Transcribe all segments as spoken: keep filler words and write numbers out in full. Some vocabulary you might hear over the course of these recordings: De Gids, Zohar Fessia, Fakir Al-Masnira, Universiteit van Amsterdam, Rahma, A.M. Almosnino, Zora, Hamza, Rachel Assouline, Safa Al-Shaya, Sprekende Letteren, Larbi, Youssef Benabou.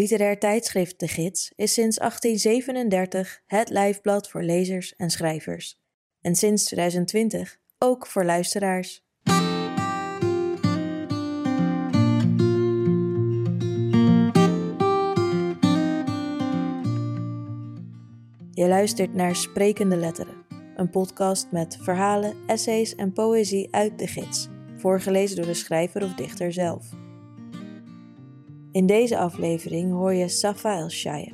Literair tijdschrift De Gids is sinds achttien zevenendertig het lijfblad voor lezers en schrijvers. En sinds twintig twintig ook voor luisteraars. Je luistert naar Sprekende Letteren, een podcast met verhalen, essays en poëzie uit De Gids, voorgelezen door de schrijver of dichter zelf. In deze aflevering hoor je Safa Al-Shaya.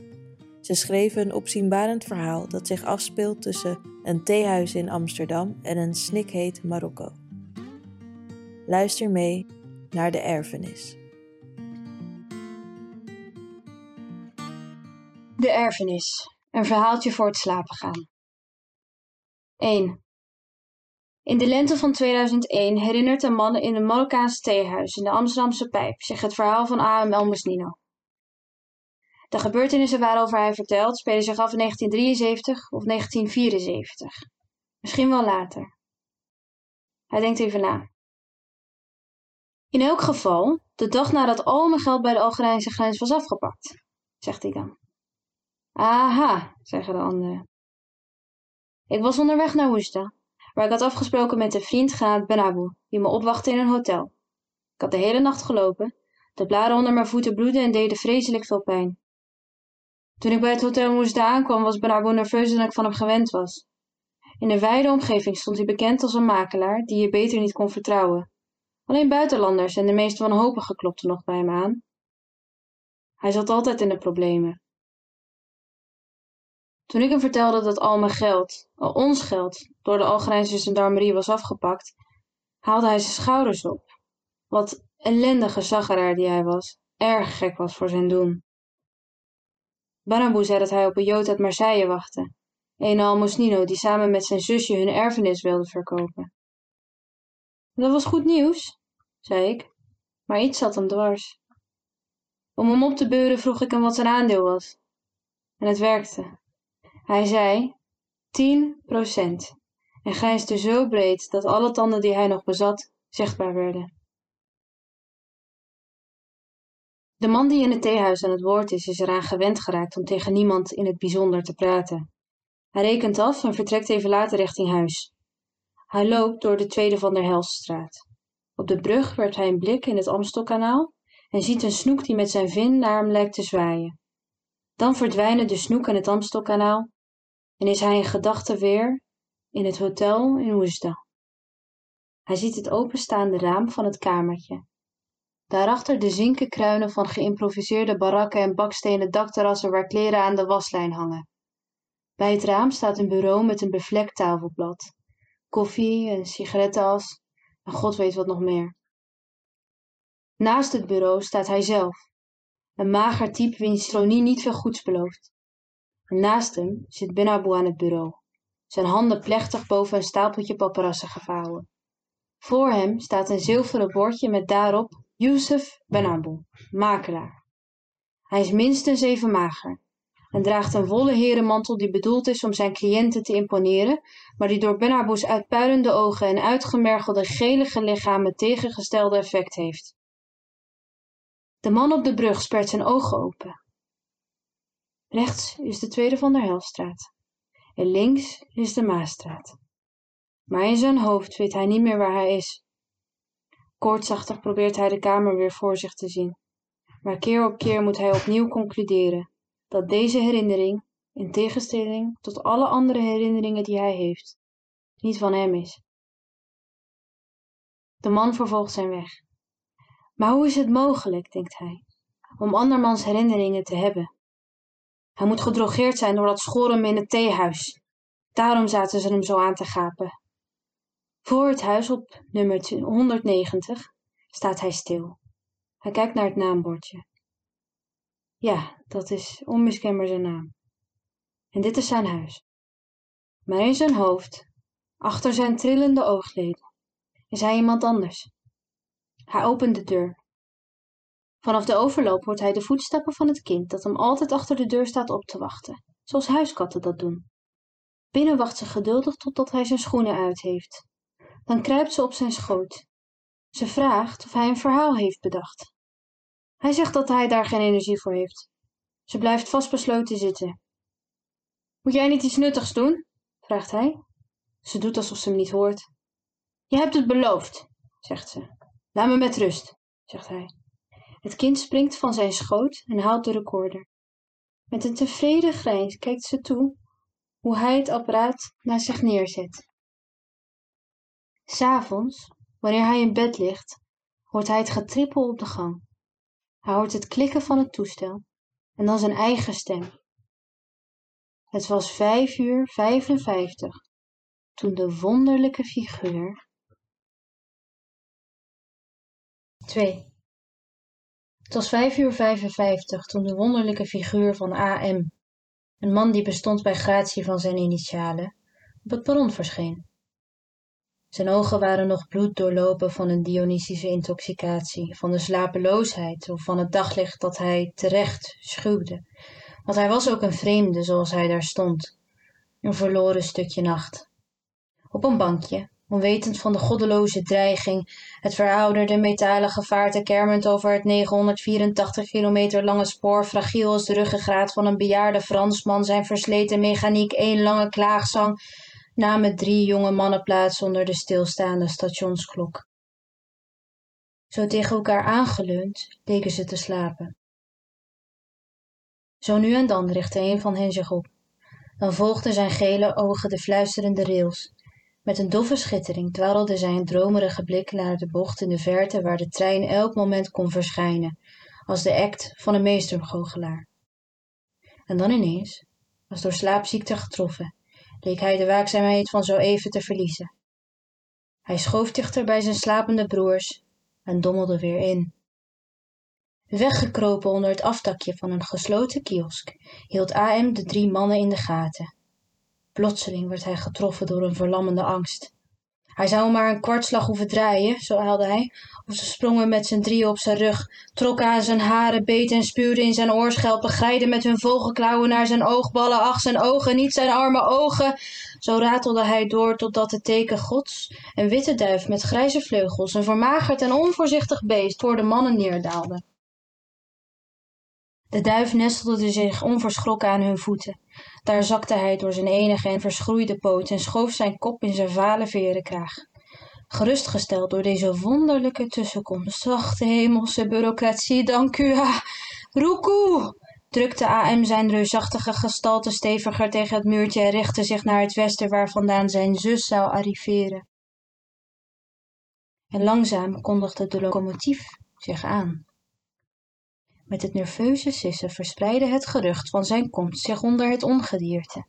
Ze schreef een opzienbarend verhaal dat zich afspeelt tussen een theehuis in Amsterdam en een snikheet Marokko. Luister mee naar de erfenis. De erfenis. Een verhaaltje voor het slapen gaan. één. In de lente van tweeduizend één herinnert een man in een Marokkaans theehuis in de Amsterdamse Pijp zich het verhaal van A M. Almosnino. De gebeurtenissen waarover hij vertelt spelen zich af in negentien drieënzeventig of negentien vierenzeventig. Misschien wel later. Hij denkt even na. In elk geval, de dag nadat al mijn geld bij de Algerijnse grens was afgepakt, zegt hij dan. Aha, zeggen de anderen. Ik was onderweg naar Woesta, waar ik had afgesproken met een vriend genaamd Benabou, die me opwachtte in een hotel. Ik had de hele nacht gelopen, de blaren onder mijn voeten bloedden en deden vreselijk veel pijn. Toen ik bij het hotel Woesta aankwam, was Benabou nerveuzer dan ik van hem gewend was. In een wijde omgeving stond hij bekend als een makelaar die je beter niet kon vertrouwen. Alleen buitenlanders en de meest wanhopigen klopten nog bij hem aan. Hij zat altijd in de problemen. Toen ik hem vertelde dat al mijn geld, al ons geld, door de Algerijnse gendarmerie was afgepakt, haalde hij zijn schouders op. Wat ellendige zaggeraar die hij was, erg gek was voor zijn doen. Benabou zei dat hij op een jood uit Marseille wachtte, een Almosnino die samen met zijn zusje hun erfenis wilde verkopen. Dat was goed nieuws, zei ik, maar iets zat hem dwars. Om hem op te beuren vroeg ik hem wat zijn aandeel was. En het werkte. Hij zei, tien procent, en grijnsde zo breed dat alle tanden die hij nog bezat zichtbaar werden. De man die in het theehuis aan het woord is, is eraan gewend geraakt om tegen niemand in het bijzonder te praten. Hij rekent af en vertrekt even later richting huis. Hij loopt door de Tweede van der Helststraat. Op de brug werpt hij een blik in het Amstelkanaal en ziet een snoek die met zijn vin naar hem lijkt te zwaaien. Dan verdwijnen de snoek en het Amstelkanaal en is hij in gedachten weer in het hotel in Woesta. Hij ziet het openstaande raam van het kamertje. Daarachter de zinken kruinen van geïmproviseerde barakken en bakstenen dakterrassen waar kleren aan de waslijn hangen. Bij het raam staat een bureau met een bevlekt tafelblad, koffie, een sigarettenas en god weet wat nog meer. Naast het bureau staat hij zelf. Een mager type wiens ironie niet veel goeds belooft. Naast hem zit Benabou aan het bureau, zijn handen plechtig boven een stapeltje paparazzen gevouwen. Voor hem staat een zilveren bordje met daarop Youssef Benabou, makelaar. Hij is minstens even mager en draagt een wollen herenmantel die bedoeld is om zijn cliënten te imponeren, maar die door Benabou's uitpuilende ogen en uitgemergelde gelige lichaam het tegengestelde effect heeft. De man op de brug spert zijn ogen open. Rechts is de Tweede van der Helststraat en links is de Maasstraat. Maar in zijn hoofd weet hij niet meer waar hij is. Koortsachtig probeert hij de kamer weer voor zich te zien. Maar keer op keer moet hij opnieuw concluderen dat deze herinnering, in tegenstelling tot alle andere herinneringen die hij heeft, niet van hem is. De man vervolgt zijn weg. Maar hoe is het mogelijk, denkt hij, om andermans herinneringen te hebben? Hij moet gedrogeerd zijn door dat schorum in het theehuis. Daarom zaten ze hem zo aan te gapen. Voor het huis op nummer honderdnegentig staat hij stil. Hij kijkt naar het naambordje. Ja, dat is onmiskenbaar zijn naam. En dit is zijn huis. Maar in zijn hoofd, achter zijn trillende oogleden, is hij iemand anders. Hij opent de deur. Vanaf de overloop hoort hij de voetstappen van het kind dat hem altijd achter de deur staat op te wachten, zoals huiskatten dat doen. Binnen wacht ze geduldig totdat hij zijn schoenen uit heeft. Dan kruipt ze op zijn schoot. Ze vraagt of hij een verhaal heeft bedacht. Hij zegt dat hij daar geen energie voor heeft Ze blijft vastbesloten zitten. Moet jij niet iets nuttigs doen? Vraagt hij. Ze doet alsof ze hem niet hoort. Je hebt het beloofd, zegt ze. Laat me met rust, zegt hij. Het kind springt van zijn schoot en haalt de recorder. Met een tevreden grijns kijkt ze toe hoe hij het apparaat naast zich neerzet. 'S Avonds, wanneer hij in bed ligt, hoort hij het getrippel op de gang. Hij hoort het klikken van het toestel en dan zijn eigen stem. Het was vijf uur vijfenvijftig toen de wonderlijke figuur... twee. Het was vijf uur vijfenvijftig toen de wonderlijke figuur van A M, een man die bestond bij gratie van zijn initialen, op het perron verscheen. Zijn ogen waren nog bloeddoorlopen van een Dionysische intoxicatie, van de slapeloosheid of van het daglicht dat hij terecht schuwde. Want hij was ook een vreemde zoals hij daar stond, een verloren stukje nacht. Op een bankje, onwetend van de goddeloze dreiging, het verouderde metalen gevaarte kermend over het negenhonderdvierentachtig kilometer lange spoor, fragiel als de ruggengraat van een bejaarde Fransman, zijn versleten mechaniek, één lange klaagzang, namen drie jonge mannen plaats onder de stilstaande stationsklok. Zo tegen elkaar aangeleund leken ze te slapen. Zo nu en dan richtte een van hen zich op. Dan volgden zijn gele ogen de fluisterende rails. Met een doffe schittering dwarrelde zijn dromerige blik naar de bocht in de verte waar de trein elk moment kon verschijnen, als de act van een meestergoochelaar. En dan ineens, als door slaapziekte getroffen, leek hij de waakzaamheid van zo even te verliezen. Hij schoof dichter bij zijn slapende broers en dommelde weer in. Weggekropen onder het aftakje van een gesloten kiosk, hield A M de drie mannen in de gaten. Plotseling werd hij getroffen door een verlammende angst. Hij zou maar een kwartslag hoeven draaien, zo huilde hij, of ze sprongen met z'n drieën op zijn rug, trokken aan zijn haren, beten en spuwden in zijn oorschelpen, grijden met hun vogelklauwen naar zijn oogballen, ach zijn ogen, niet zijn arme ogen. Zo ratelde hij door totdat het teken gods, een witte duif met grijze vleugels, een vermagerd en onvoorzichtig beest, voor de mannen neerdaalde. De duif nestelde zich onverschrokken aan hun voeten. Daar zakte hij door zijn enige en verschroeide poot en schoof zijn kop in zijn vale verenkraag. Gerustgesteld door deze wonderlijke tussenkomst, zachte hemelse bureaucratie, dank u, ah, roekoe, drukte A M zijn reusachtige gestalte steviger tegen het muurtje en richtte zich naar het westen waar vandaan zijn zus zou arriveren. En langzaam kondigde de locomotief zich aan. Met het nerveuze sissen verspreidde het gerucht van zijn komst zich onder het ongedierte.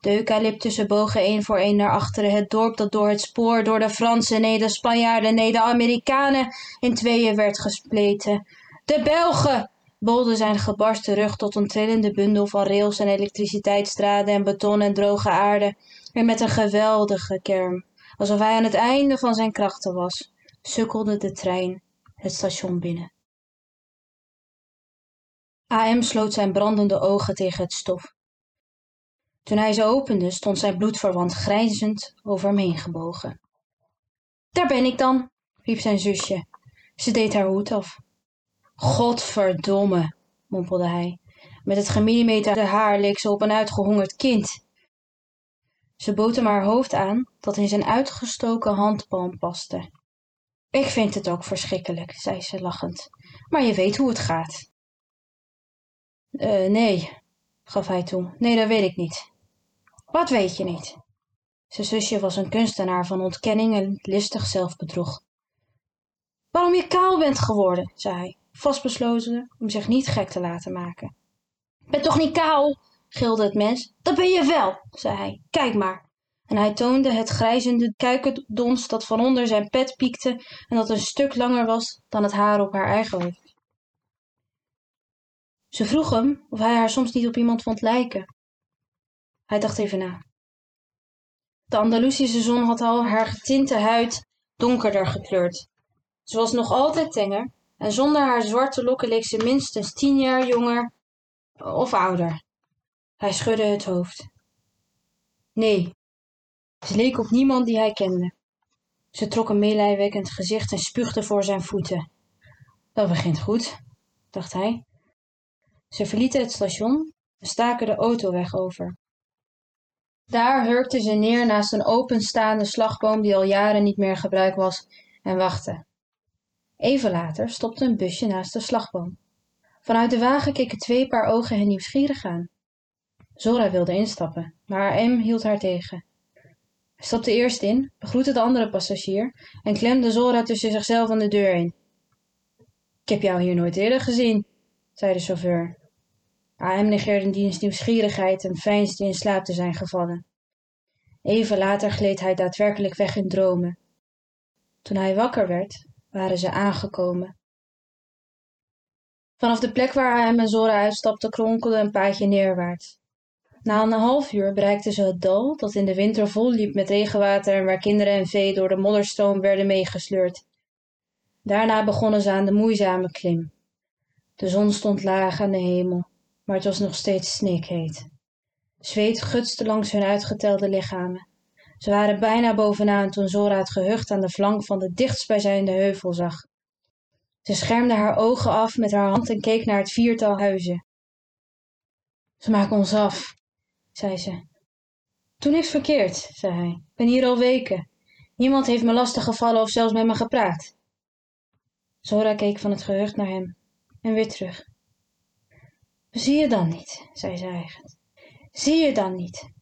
De eucalyptussen bogen één voor één naar achteren, het dorp dat door het spoor, door de Fransen, nee de Spanjaarden, nee de Amerikanen, in tweeën werd gespleten. De Belgen! Bolde zijn gebarsten rug tot een trillende bundel van rails en elektriciteitsdraden en beton en droge aarde, en met een geweldige kerm, alsof hij aan het einde van zijn krachten was, sukkelde de trein het station binnen. A M sloot zijn brandende ogen tegen het stof. Toen hij ze opende, stond zijn bloedverwant grijnzend over hem heen gebogen. Daar ben ik dan, riep zijn zusje. Ze deed haar hoed af. Godverdomme, mompelde hij. Met het gemillimeterde haar leek ze op een uitgehongerd kind. Ze bood hem haar hoofd aan, dat in zijn uitgestoken handpalm paste. Ik vind het ook verschrikkelijk, zei ze lachend. Maar je weet hoe het gaat. Uh, nee, gaf hij toe. Nee, dat weet ik niet. Wat weet je niet? Zijn zusje was een kunstenaar van ontkenning en listig zelfbedrog. Waarom je kaal bent geworden, zei hij, vastbesloten om zich niet gek te laten maken. Ben toch niet kaal, gilde het mens. Dat ben je wel, zei hij. Kijk maar. En hij toonde het grijzende kuikendons dat van onder zijn pet piekte en dat een stuk langer was dan het haar op haar eigen hoofd. Ze vroeg hem of hij haar soms niet op iemand vond lijken. Hij dacht even na. De Andalusische zon had al haar getinte huid donkerder gekleurd. Ze was nog altijd tenger en zonder haar zwarte lokken leek ze minstens tien jaar jonger of ouder. Hij schudde het hoofd. Nee, ze leek op niemand die hij kende. Ze trok een meelijwekkend gezicht en spuugde voor zijn voeten. Dat begint goed, dacht hij. Ze verlieten het station en staken de autoweg over. Daar hurkten ze neer naast een openstaande slagboom die al jaren niet meer in gebruik was en wachtten. Even later stopte een busje naast de slagboom. Vanuit de wagen keken twee paar ogen hen nieuwsgierig aan. Zora wilde instappen, maar A M hield haar tegen. Hij stapte eerst in, begroette de andere passagier en klemde Zora tussen zichzelf en de deur in. Ik heb jou hier nooit eerder gezien, zei de chauffeur. A M negeerde diens nieuwsgierigheid en veinsde in slaap te zijn gevallen. Even later gleed hij daadwerkelijk weg in dromen. Toen hij wakker werd, waren ze aangekomen. Vanaf de plek waar A M en Zora uitstapten kronkelde een paadje neerwaarts. Na een half uur bereikten ze het dal dat in de winter vol liep met regenwater en waar kinderen en vee door de modderstroom werden meegesleurd. Daarna begonnen ze aan de moeizame klim. De zon stond laag aan de hemel, maar het was nog steeds snikheet. Zweet gutste langs hun uitgetelde lichamen. Ze waren bijna bovenaan toen Zora het gehucht aan de flank van de dichtstbijzijnde heuvel zag. Ze schermde haar ogen af met haar hand en keek naar het viertal huizen. Ze maken ons af, zei ze. Toen niks verkeerd, zei hij. Ik ben hier al weken. Niemand heeft me lastig gevallen of zelfs met me gepraat. Zora keek van het gehucht naar hem en weer terug. Zie je dan niet, zei ze hijgend. Zie je dan niet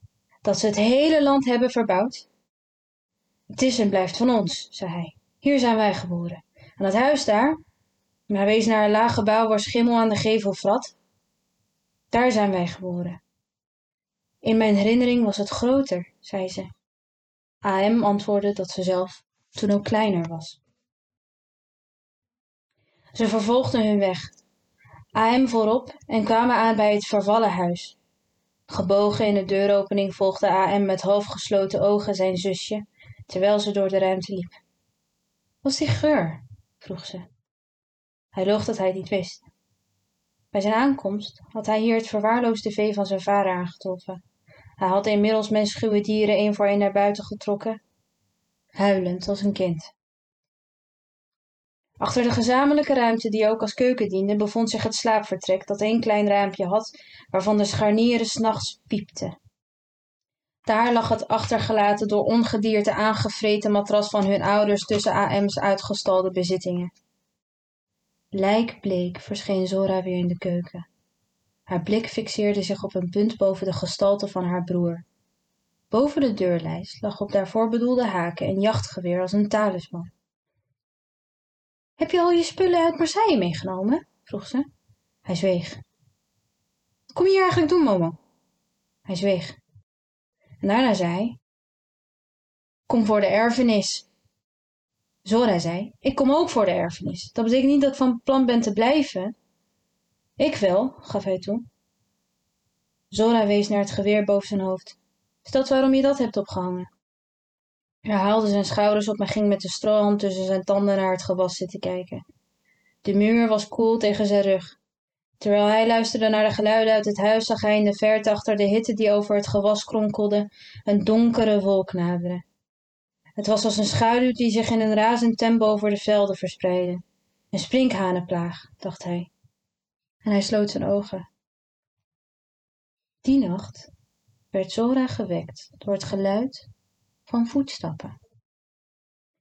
dat ze het hele land hebben verbouwd? Het is en blijft van ons, zei hij. Hier zijn wij geboren. En dat huis daar, hij wees naar een laag gebouw waar schimmel aan de gevel vrat, daar zijn wij geboren. In mijn herinnering was het groter, zei ze. A M antwoordde dat ze zelf toen ook kleiner was. Ze vervolgden hun weg. A M voorop en kwamen aan bij het vervallen huis. Gebogen in de deuropening volgde A M met halfgesloten ogen zijn zusje, terwijl ze door de ruimte liep. Was die geur? Vroeg ze. Hij loog dat hij het niet wist. Bij zijn aankomst had hij hier het verwaarloosde vee van zijn vader aangetroffen. Hij had inmiddels mensschuwe dieren één voor één naar buiten getrokken, huilend als een kind. Achter de gezamenlijke ruimte die ook als keuken diende, bevond zich het slaapvertrek dat één klein raampje had, waarvan de scharnieren 's nachts piepten. Daar lag het achtergelaten door ongedierte aangevreten matras van hun ouders tussen A M's uitgestalde bezittingen. Lijkbleek verscheen Zora weer in de keuken. Haar blik fixeerde zich op een punt boven de gestalte van haar broer. Boven de deurlijst lag op daarvoor bedoelde haken een jachtgeweer als een talisman. Heb je al je spullen uit Marseille meegenomen? Vroeg ze. Hij zweeg. Wat kom je hier eigenlijk doen, Momo? Hij zweeg. En daarna zei hij, kom voor de erfenis. Zora zei, ik kom ook voor de erfenis. Dat betekent niet dat ik van plan ben te blijven. Ik wel, gaf hij toe. Zora wees naar het geweer boven zijn hoofd. Is dat waarom je dat hebt opgehangen? Hij haalde zijn schouders op en ging met de strohand tussen zijn tanden naar het gewas zitten kijken. De muur was koel tegen zijn rug. Terwijl hij luisterde naar de geluiden uit het huis, zag hij in de verte achter de hitte die over het gewas kronkelde, een donkere wolk naderen. Het was als een schaduw die zich in een razend tempo over de velden verspreidde. Een sprinkhanenplaag, dacht hij. En hij sloot zijn ogen. Die nacht werd Zora gewekt door het geluid van voetstappen.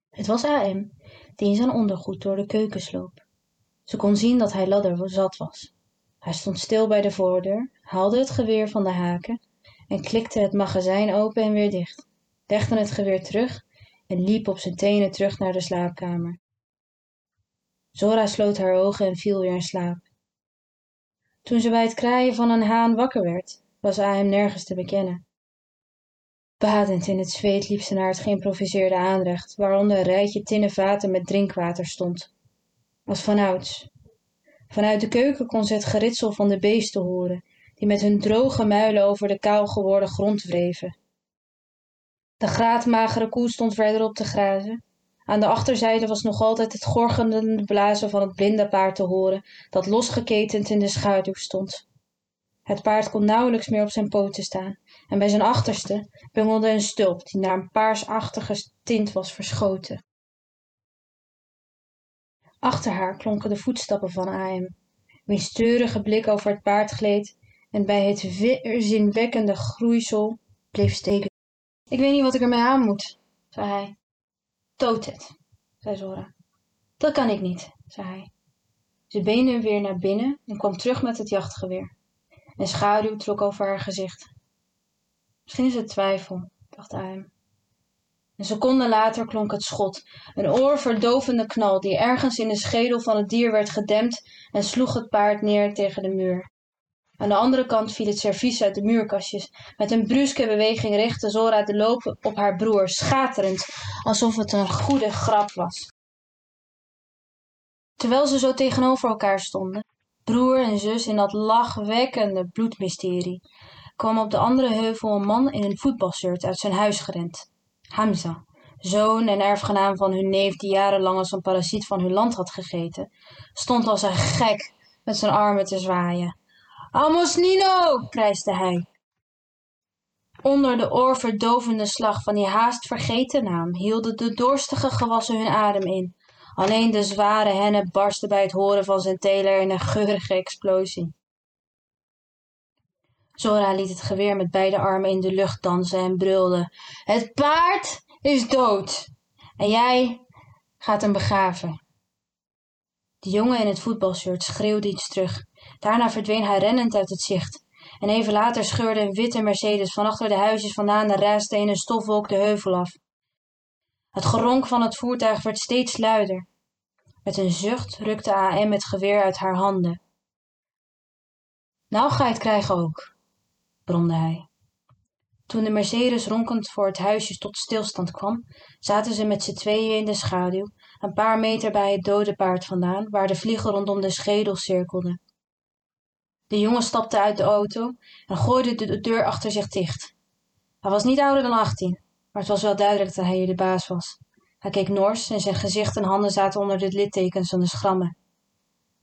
Het was A M die in zijn ondergoed door de keuken sloop. Ze kon zien dat hij ladder zat was. Hij stond stil bij de voordeur, haalde het geweer van de haken en klikte het magazijn open en weer dicht, legde het geweer terug en liep op zijn tenen terug naar de slaapkamer. Zora sloot haar ogen en viel weer in slaap. Toen ze bij het kraaien van een haan wakker werd, was A M nergens te bekennen. Badend in het zweet liep ze naar het geïmproviseerde aanrecht, waaronder een rijtje tinnen vaten met drinkwater stond. Als vanouds. Vanuit de keuken kon ze het geritsel van de beesten horen, die met hun droge muilen over de kaal geworden grond wreven. De graadmagere koe stond verderop te grazen. Aan de achterzijde was nog altijd het gorgelende blazen van het blinde paard te horen, dat losgeketend in de schaduw stond. Het paard kon nauwelijks meer op zijn poten staan, en bij zijn achterste bungelde een stulp die naar een paarsachtige tint was verschoten. Achter haar klonken de voetstappen van A M misturige blik over het paard gleed en bij het weerzinwekkende groeisel bleef steken. Ik weet niet wat ik ermee aan moet, zei hij. Toot het, zei Zora. Dat kan ik niet, zei hij. Ze beende weer naar binnen en kwam terug met het jachtgeweer. Een schaduw trok over haar gezicht. Misschien is het twijfel, dacht A M. Een seconde later klonk het schot, een oorverdovende knal die ergens in de schedel van het dier werd gedempt en sloeg het paard neer tegen de muur. Aan de andere kant viel het servies uit de muurkastjes. Met een bruske beweging richtte Zora de loop op haar broer, schaterend, alsof het een goede grap was. Terwijl ze zo tegenover elkaar stonden, broer en zus in dat lachwekkende bloedmysterie, kwam op de andere heuvel een man in een voetbalshirt uit zijn huis gerend. Hamza, zoon en erfgenaam van hun neef die jarenlang als een parasiet van hun land had gegeten, stond als een gek met zijn armen te zwaaien. Almosnino, krijste hij. Onder de oorverdovende slag van die haast vergeten naam hielden de dorstige gewassen hun adem in. Alleen de zware hennen barstte bij het horen van zijn teler in een geurige explosie. Zora liet het geweer met beide armen in de lucht dansen en brulde. Het paard is dood en jij gaat hem begraven. De jongen in het voetbalshirt schreeuwde iets terug. Daarna verdween hij rennend uit het zicht. En even later scheurde een witte Mercedes van achter de huisjes vandaan en raasde in een stofwolk de heuvel af. Het geronk van het voertuig werd steeds luider. Met een zucht rukte A M het geweer uit haar handen. Nou ga je het krijgen ook, bromde hij. Toen de Mercedes ronkend voor het huisje tot stilstand kwam, zaten ze met z'n tweeën in de schaduw, een paar meter bij het dode paard vandaan, waar de vliegen rondom de schedel cirkelden. De jongen stapte uit de auto en gooide de deur achter zich dicht. Hij was niet ouder dan achttien, maar het was wel duidelijk dat hij hier de baas was. Hij keek nors en zijn gezicht en handen zaten onder de littekens van de schrammen.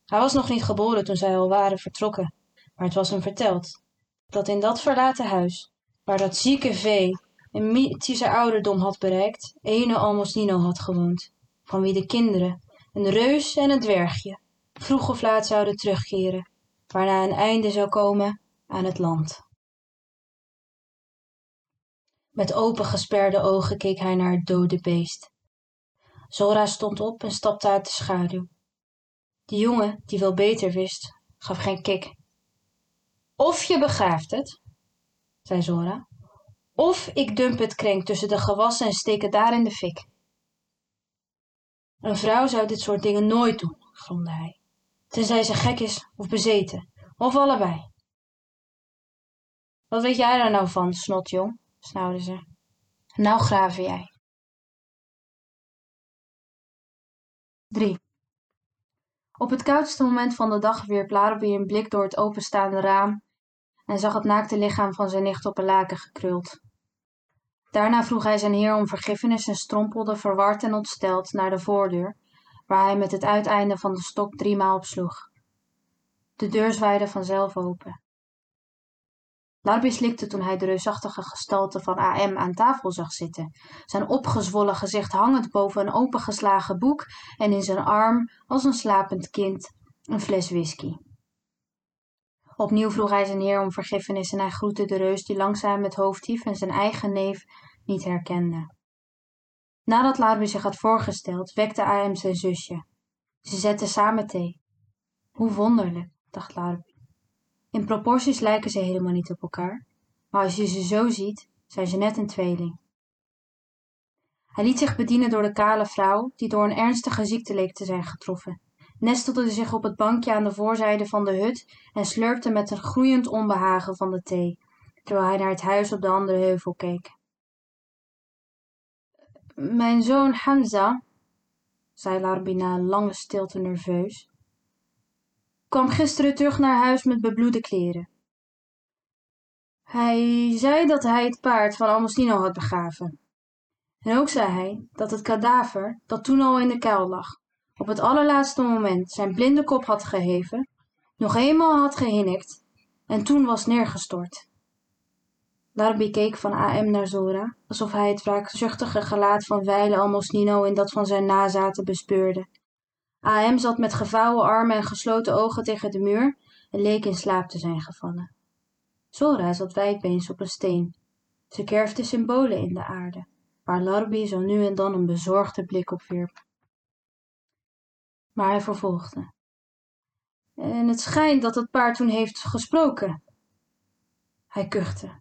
Hij was nog niet geboren toen zij al waren vertrokken, maar het was hem verteld dat in dat verlaten huis, waar dat zieke vee een mythische ouderdom had bereikt, ene Almosnino had gewoond, van wie de kinderen, een reus en een dwergje, vroeg of laat zouden terugkeren, waarna een einde zou komen aan het land. Met opengesperde ogen keek hij naar het dode beest. Zora stond op en stapte uit de schaduw. De jongen, die wel beter wist, gaf geen kik. Of je begraaft het, zei Zora, of ik dump het krenk tussen de gewassen en steek het daar in de fik. Een vrouw zou dit soort dingen nooit doen, gromde hij, tenzij ze gek is of bezeten, of allebei. Wat weet jij daar nou van, snotjong, snauwde ze. Nou graven jij. drie. Op het koudste moment van de dag wierp Larbi een blik door het openstaande raam en zag het naakte lichaam van zijn nicht op een laken gekruld. Daarna vroeg hij zijn heer om vergiffenis en strompelde verward en ontsteld naar de voordeur, waar hij met het uiteinde van de stok driemaal op sloeg. De deur zwaaide vanzelf open. Larbi slikte toen hij de reusachtige gestalte van A M aan tafel zag zitten, zijn opgezwollen gezicht hangend boven een opengeslagen boek en in zijn arm, als een slapend kind, een fles whisky. Opnieuw vroeg hij zijn heer om vergiffenis en hij groette de reus die langzaam het hoofd hief en zijn eigen neef niet herkende. Nadat Larbi zich had voorgesteld, wekte A M zijn zusje. Ze zetten samen thee. Hoe wonderlijk, dacht Larbi. In proporties lijken ze helemaal niet op elkaar, maar als je ze zo ziet, zijn ze net een tweeling. Hij liet zich bedienen door de kale vrouw, die door een ernstige ziekte leek te zijn getroffen, nestelde zich op het bankje aan de voorzijde van de hut en slurpte met een groeiend onbehagen van de thee, terwijl hij naar het huis op de andere heuvel keek. Mijn zoon Hamza, zei Larbi na een lange stilte nerveus, kwam gisteren terug naar huis met bebloede kleren. Hij zei dat hij het paard van Almosnino had begraven. En ook zei hij dat het kadaver, dat toen al in de kuil lag, op het allerlaatste moment zijn blinde kop had geheven, nog eenmaal had gehinnikt en toen was neergestort. Larbi keek van A M naar Zora, alsof hij het wraakzuchtige gelaat van wijlen Almosnino en dat van zijn nazaten bespeurde. A M zat met gevouwen armen en gesloten ogen tegen de muur en leek in slaap te zijn gevallen. Zora zat wijdbeens op een steen. Ze kerfde symbolen in de aarde, waar Larbi zo nu en dan een bezorgde blik op wierp. Maar hij vervolgde. En het schijnt dat het paard toen heeft gesproken. Hij kuchte.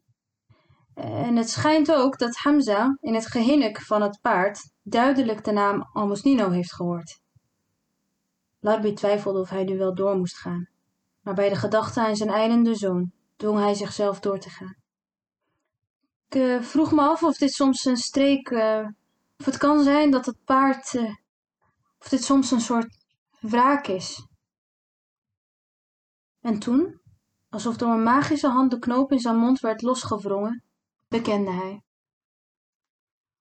En het schijnt ook dat Hamza in het gehinnik van het paard duidelijk de naam Almosnino heeft gehoord. Larbi twijfelde of hij nu wel door moest gaan, maar bij de gedachte aan zijn ijlende zoon dwong hij zichzelf door te gaan. Ik uh, vroeg me af of dit soms een streek, uh, of het kan zijn dat het paard, uh, of dit soms een soort wraak is. En toen, alsof door een magische hand de knoop in zijn mond werd losgewrongen, bekende hij.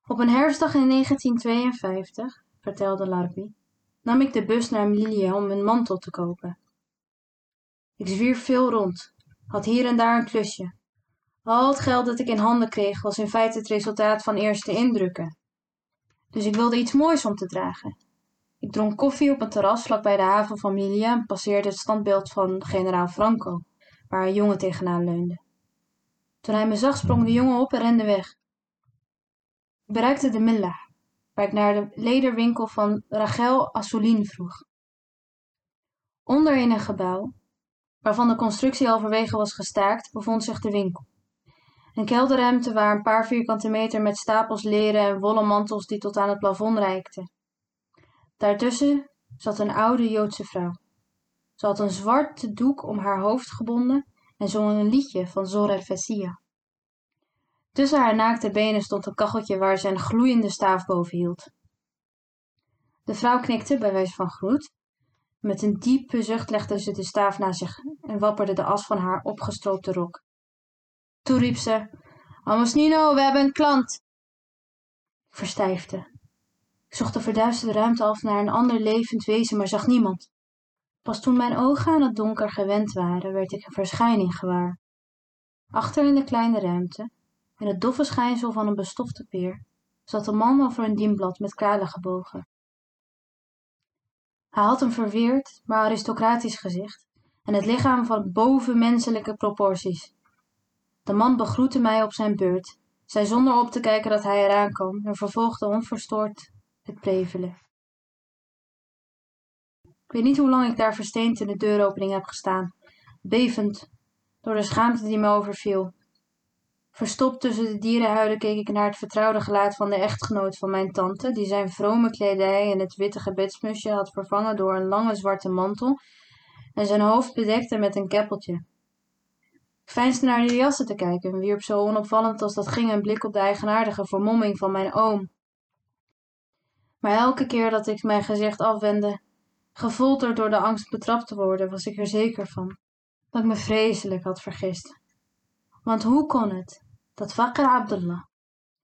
Op een herfstdag in negentien tweeënvijftig, vertelde Larbi, nam ik de bus naar Melilla om een mantel te kopen. Ik zwierf veel rond, had hier en daar een klusje. Al het geld dat ik in handen kreeg was in feite het resultaat van eerste indrukken. Dus ik wilde iets moois om te dragen. Ik dronk koffie op een terras vlakbij de haven van Melilla en passeerde het standbeeld van generaal Franco, waar een jongen tegenaan leunde. Toen hij me zag sprong de jongen op en rende weg. Ik bereikte de Milla, waar ik naar de lederwinkel van Rachel Assouline vroeg. Onder in een gebouw, waarvan de constructie halverwege was gestaakt, bevond zich de winkel. Een kelderruimte waar een paar vierkante meter met stapels leren en wollen mantels die tot aan het plafond reikten. Daartussen zat een oude Joodse vrouw. Ze had een zwarte doek om haar hoofd gebonden en zong een liedje van Zohar Fessia. Tussen haar naakte benen stond een kacheltje waar ze een gloeiende staaf boven hield. De vrouw knikte bij wijze van groet. Met een diepe zucht legde ze de staaf naast zich en wapperde de as van haar opgestroopte rok. Toen riep ze, Almosnino, we hebben een klant. Ik verstijfde. Ik zocht de verduisterde ruimte af naar een ander levend wezen, maar zag niemand. Pas toen mijn ogen aan het donker gewend waren, werd ik een verschijning gewaar. Achter in de kleine ruimte, in het doffe schijnsel van een bestofte peer, zat een man over een dienblad met kralen gebogen. Hij had een verweerd, maar aristocratisch gezicht en het lichaam van bovenmenselijke proporties. De man begroette mij op zijn beurt, zei zonder op te kijken dat hij eraan kwam en vervolgde onverstoord het prevelen. Ik weet niet hoe lang ik daar versteend in de deuropening heb gestaan, bevend door de schaamte die me overviel. Verstopt tussen de dierenhuiden keek ik naar het vertrouwde gelaat van de echtgenoot van mijn tante, die zijn vrome kledij en het witte gebedsmutsje had vervangen door een lange zwarte mantel en zijn hoofd bedekte met een keppeltje. Ik veinsde naar de jassen te kijken en wierp zo onopvallend als dat ging een blik op de eigenaardige vermomming van mijn oom. Maar elke keer dat ik mijn gezicht afwendde, gefolterd door de angst betrapt te worden, was ik er zeker van dat ik me vreselijk had vergist. Want hoe kon het dat Fakir Abdullah,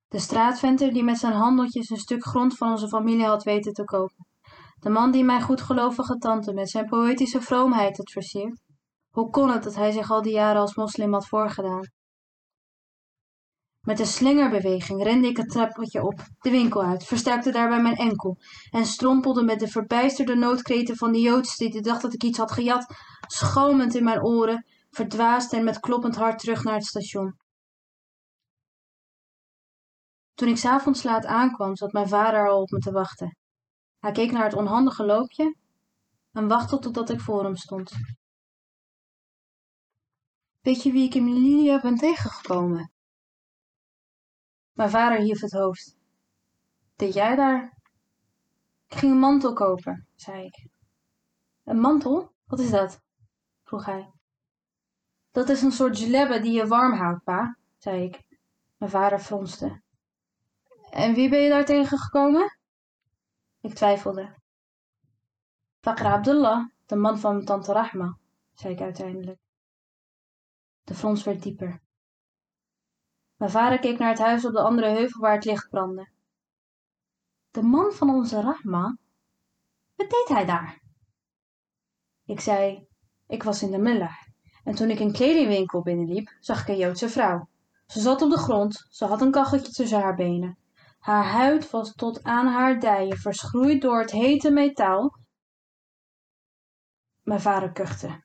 de straatventer die met zijn handeltjes een stuk grond van onze familie had weten te kopen, de man die mijn goedgelovige tante met zijn poëtische vroomheid had versierd, hoe kon het dat hij zich al die jaren als moslim had voorgedaan? Met een slingerbeweging rende ik het trappetje op, de winkel uit, verstuikte daarbij mijn enkel en strompelde met de verbijsterde noodkreten van de Joods die de dag dat ik iets had gejat, schalmend in mijn oren, verdwaasd en met kloppend hart terug naar het station. Toen ik 's avonds laat aankwam, zat mijn vader al op me te wachten. Hij keek naar het onhandige loopje en wachtte totdat ik voor hem stond. Weet je wie ik in Melilla ben tegengekomen? Mijn vader hief het hoofd. Deed jij daar? Ik ging een mantel kopen, zei ik. Een mantel? Wat is dat? Vroeg hij. Dat is een soort jilebbe die je warm houdt, pa, zei ik. Mijn vader fronste. En wie ben je daar tegengekomen? Ik twijfelde. Fakir Abdullah, de man van mijn tante Rahma, zei ik uiteindelijk. De frons werd dieper. Mijn vader keek naar het huis op de andere heuvel waar het licht brandde. De man van onze Rahma? Wat deed hij daar? Ik zei, ik was in de Milla. En toen ik een kledingwinkel binnenliep, zag ik een Joodse vrouw. Ze zat op de grond, ze had een kacheltje tussen haar benen. Haar huid was tot aan haar dijen verschroeid door het hete metaal Mijn vader kuchte.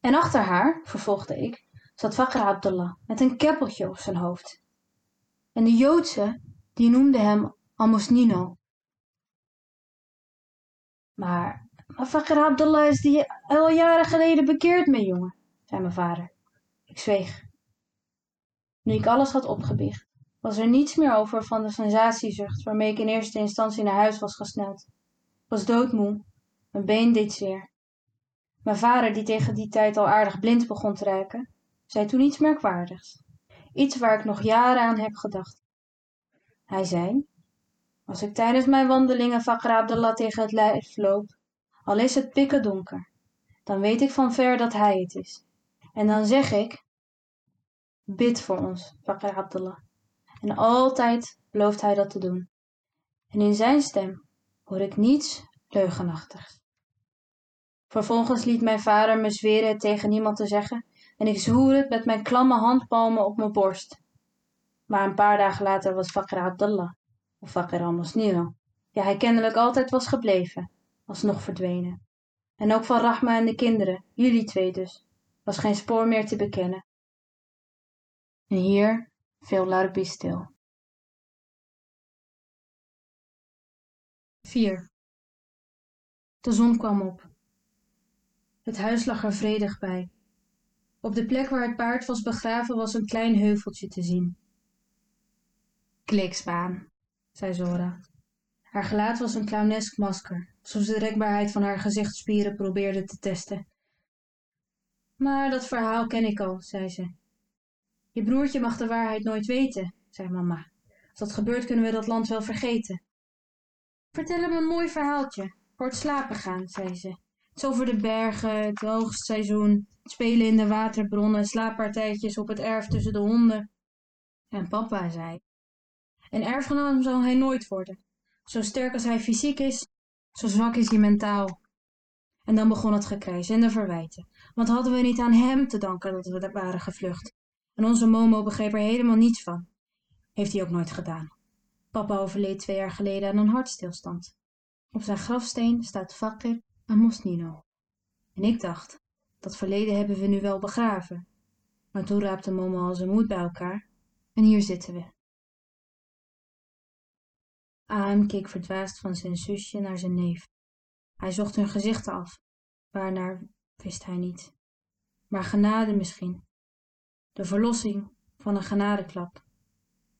En achter haar, vervolgde ik, zat Fakir Abdullah met een keppeltje op zijn hoofd. En de Joodsen, die noemden hem Almosnino. Maar, maar Fakir Abdullah is die al jaren geleden bekeerd, mijn jongen, zei mijn vader. Ik zweeg. Nu ik alles had opgebiecht, was er niets meer over van de sensatiezucht waarmee ik in eerste instantie naar huis was gesneld. Ik was doodmoe, mijn been deed zeer. Mijn vader, die tegen die tijd al aardig blind begon te ruiken, zei toen iets merkwaardigs. Iets waar ik nog jaren aan heb gedacht. Hij zei, als ik tijdens mijn wandelingen Fakir Abdullah tegen het lijf loop, al is het pikken donker, dan weet ik van ver dat hij het is. En dan zeg ik, bid voor ons, Fakir Abdullah. En altijd belooft hij dat te doen. En in zijn stem hoor ik niets leugenachtigs. Vervolgens liet mijn vader me zweren het tegen niemand te zeggen en ik zwoer het met mijn klamme handpalmen op mijn borst. Maar een paar dagen later was Fakir Abdullah, of Fakir Al-Masnira, ja hij kennelijk altijd was gebleven, alsnog verdwenen. En ook van Rahma en de kinderen, jullie twee dus, was geen spoor meer te bekennen. En hier viel Larbi stil. vier. De zon kwam op. Het huis lag er vredig bij. Op de plek waar het paard was begraven was een klein heuveltje te zien. Klikspaan, zei Zora. Haar gelaat was een clownesk masker, alsof ze de rekbaarheid van haar gezichtsspieren probeerde te testen. Maar dat verhaal ken ik al, zei ze. Je broertje mag de waarheid nooit weten, zei mama. Als dat gebeurt kunnen we dat land wel vergeten. Vertel hem een mooi verhaaltje, voor het slapen gaan, zei ze. Het is over de bergen, het hoogstseizoen, het spelen in de waterbronnen, slaappartijtjes op het erf tussen de honden. En papa zei, een erfgenaam zal hij nooit worden. Zo sterk als hij fysiek is, zo zwak is hij mentaal. En dan begon het gekrijs en de verwijten. Want hadden we niet aan hem te danken dat we daar waren gevlucht. En onze Momo begreep er helemaal niets van. Heeft hij ook nooit gedaan. Papa overleed twee jaar geleden aan een hartstilstand. Op zijn grafsteen staat Fakir Al-Masnino. En ik dacht, dat verleden hebben we nu wel begraven. Maar toen raapte Momo al zijn moed bij elkaar. En hier zitten we. A M keek verdwaasd van zijn zusje naar zijn neef. Hij zocht hun gezichten af. Waarnaar wist hij niet. Maar genade misschien. De verlossing van een genadeklap.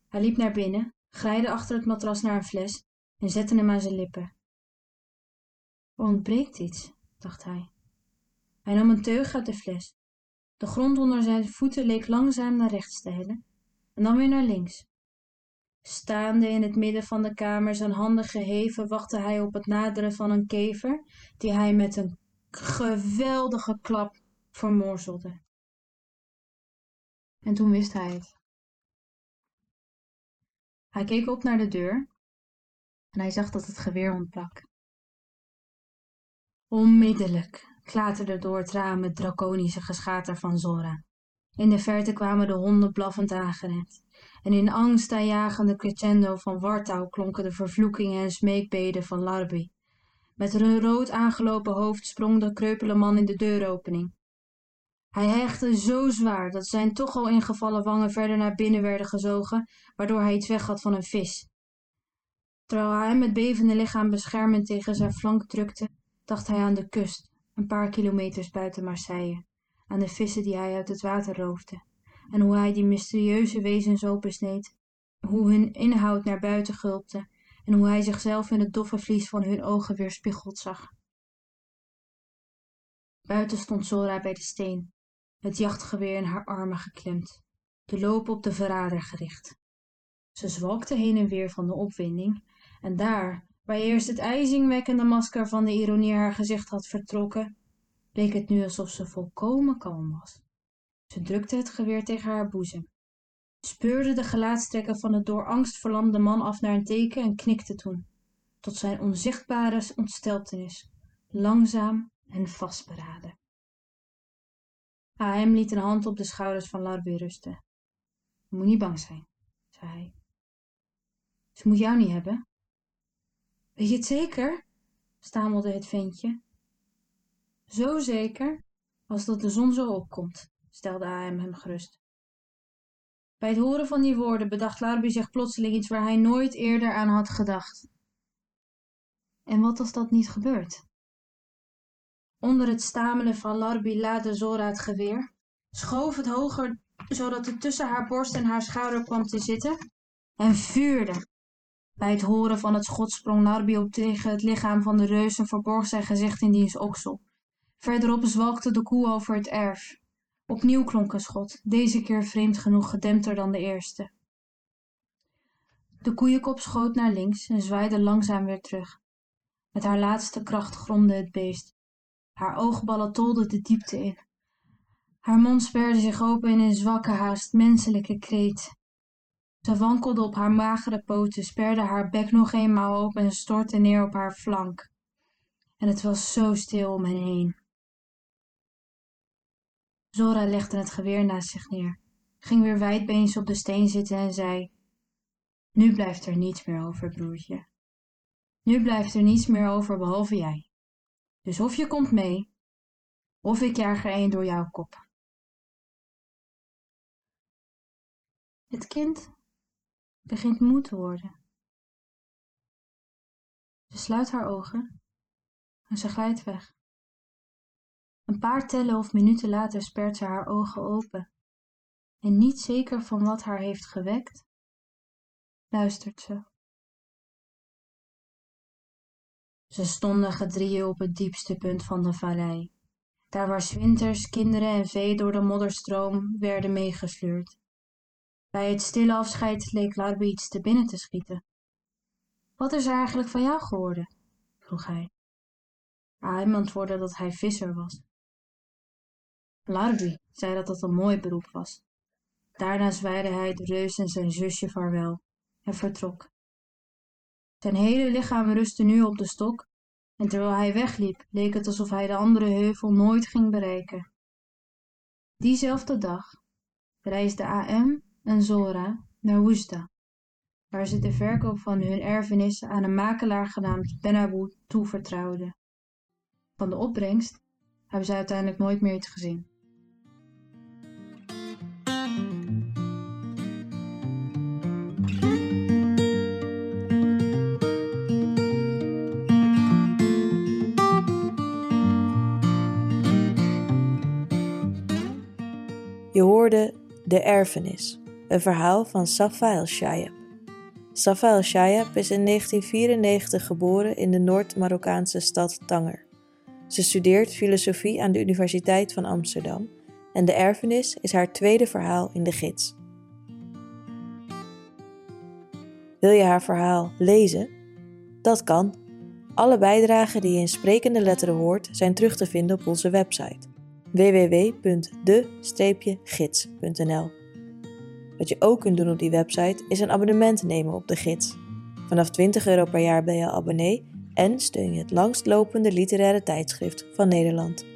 Hij liep naar binnen, grijde achter het matras naar een fles en zette hem aan zijn lippen. Er ontbreekt iets, dacht hij. Hij nam een teug uit de fles. De grond onder zijn voeten leek langzaam naar rechts te hellen en dan weer naar links. Staande in het midden van de kamer, zijn handen geheven, wachtte hij op het naderen van een kever die hij met een geweldige klap vermorzelde. En toen wist hij het. Hij keek op naar de deur en hij zag dat het geweer ontbrak. Onmiddellijk klaterde door het raam het draconische geschater van Zora. In de verte kwamen de honden blaffend aangerend. En in angstaanjagende crescendo van wartouw klonken de vervloekingen en smeekbeden van Larbi. Met een rood aangelopen hoofd sprong de kreupele man in de deuropening. Hij hijgde zo zwaar dat zijn toch al ingevallen wangen verder naar binnen werden gezogen, waardoor hij iets weg had van een vis. Terwijl hij hem met bevende lichaam beschermend tegen zijn flank drukte, dacht hij aan de kust, een paar kilometers buiten Marseille, aan de vissen die hij uit het water roofde, en hoe hij die mysterieuze wezens opensneed, hoe hun inhoud naar buiten gulpte, en hoe hij zichzelf in het doffe vlies van hun ogen weerspiegeld zag. Buiten stond Zora bij de steen, het jachtgeweer in haar armen geklemd, de loop op de verrader gericht. Ze zwalkte heen en weer van de opwinding, en daar, waar eerst het ijzingwekkende masker van de ironie haar gezicht had vertrokken, leek het nu alsof ze volkomen kalm was. Ze drukte het geweer tegen haar boezem, speurde de gelaatstrekken van het door angst verlamde man af naar een teken en knikte toen, tot zijn onzichtbare ontsteltenis, langzaam en vastberaden. A M liet een hand op de schouders van Larbi rusten. Je moet niet bang zijn, zei hij. Ze moet jou niet hebben. Weet je het zeker? stamelde het ventje. Zo zeker als dat de zon zo opkomt, stelde A M hem gerust. Bij het horen van die woorden bedacht Larbi zich plotseling iets waar hij nooit eerder aan had gedacht. En wat als dat niet gebeurt? Onder het stamelen van Larbi laadde Zora het geweer, schoof het hoger zodat het tussen haar borst en haar schouder kwam te zitten en vuurde. Bij het horen van het schot sprong Larbi op tegen het lichaam van de reus en verborg zijn gezicht in diens oksel. Verderop zwalkte de koe over het erf. Opnieuw klonk een schot, deze keer vreemd genoeg gedempter dan de eerste. De koeienkop schoot naar links en zwaaide langzaam weer terug. Met haar laatste kracht gromde het beest. Haar oogballen tolden de diepte in. Haar mond sperde zich open in een zwakke, haast menselijke kreet. Ze wankelde op haar magere poten, sperde haar bek nog eenmaal open en stortte neer op haar flank. En het was zo stil om hen heen. Zora legde het geweer naast zich neer, ging weer wijdbeens op de steen zitten en zei: Nu blijft er niets meer over, broertje. Nu blijft er niets meer over behalve jij. Dus of je komt mee, of ik jaag er een door jouw kop. Het kind begint moe te worden. Ze sluit haar ogen en ze glijdt weg. Een paar tellen of minuten later spert ze haar ogen open en niet zeker van wat haar heeft gewekt, luistert ze. Ze stonden gedrieën op het diepste punt van de vallei, daar waar 's winters kinderen en vee door de modderstroom werden meegesleurd. Bij het stille afscheid leek Larbi iets te binnen te schieten. Wat is er eigenlijk van jou geworden? Vroeg hij. A M antwoordde dat hij visser was. Larbi zei dat dat een mooi beroep was. Daarna zwaaide hij de reus en zijn zusje vaarwel en vertrok. Zijn hele lichaam rustte nu op de stok en terwijl hij wegliep leek het alsof hij de andere heuvel nooit ging bereiken. Diezelfde dag reisde A M en Zora naar Woesta, waar ze de verkoop van hun erfenis aan een makelaar genaamd Benabou toevertrouwden. Van de opbrengst hebben ze uiteindelijk nooit meer iets gezien. Je hoorde De Erfenis, een verhaal van Safa Al-Shaya. Safa Al-Shaya is in negentien vierennegentig geboren in de Noord-Marokkaanse stad Tanger. Ze studeert filosofie aan de Universiteit van Amsterdam en De Erfenis is haar tweede verhaal in De Gids. Wil je haar verhaal lezen? Dat kan. Alle bijdragen die je in Sprekende Letteren hoort zijn terug te vinden op onze website w w w punt de gids punt n l. Wat je ook kunt doen op die website is een abonnement nemen op De Gids. Vanaf twintig euro per jaar ben je abonnee en steun je het langstlopende literaire tijdschrift van Nederland.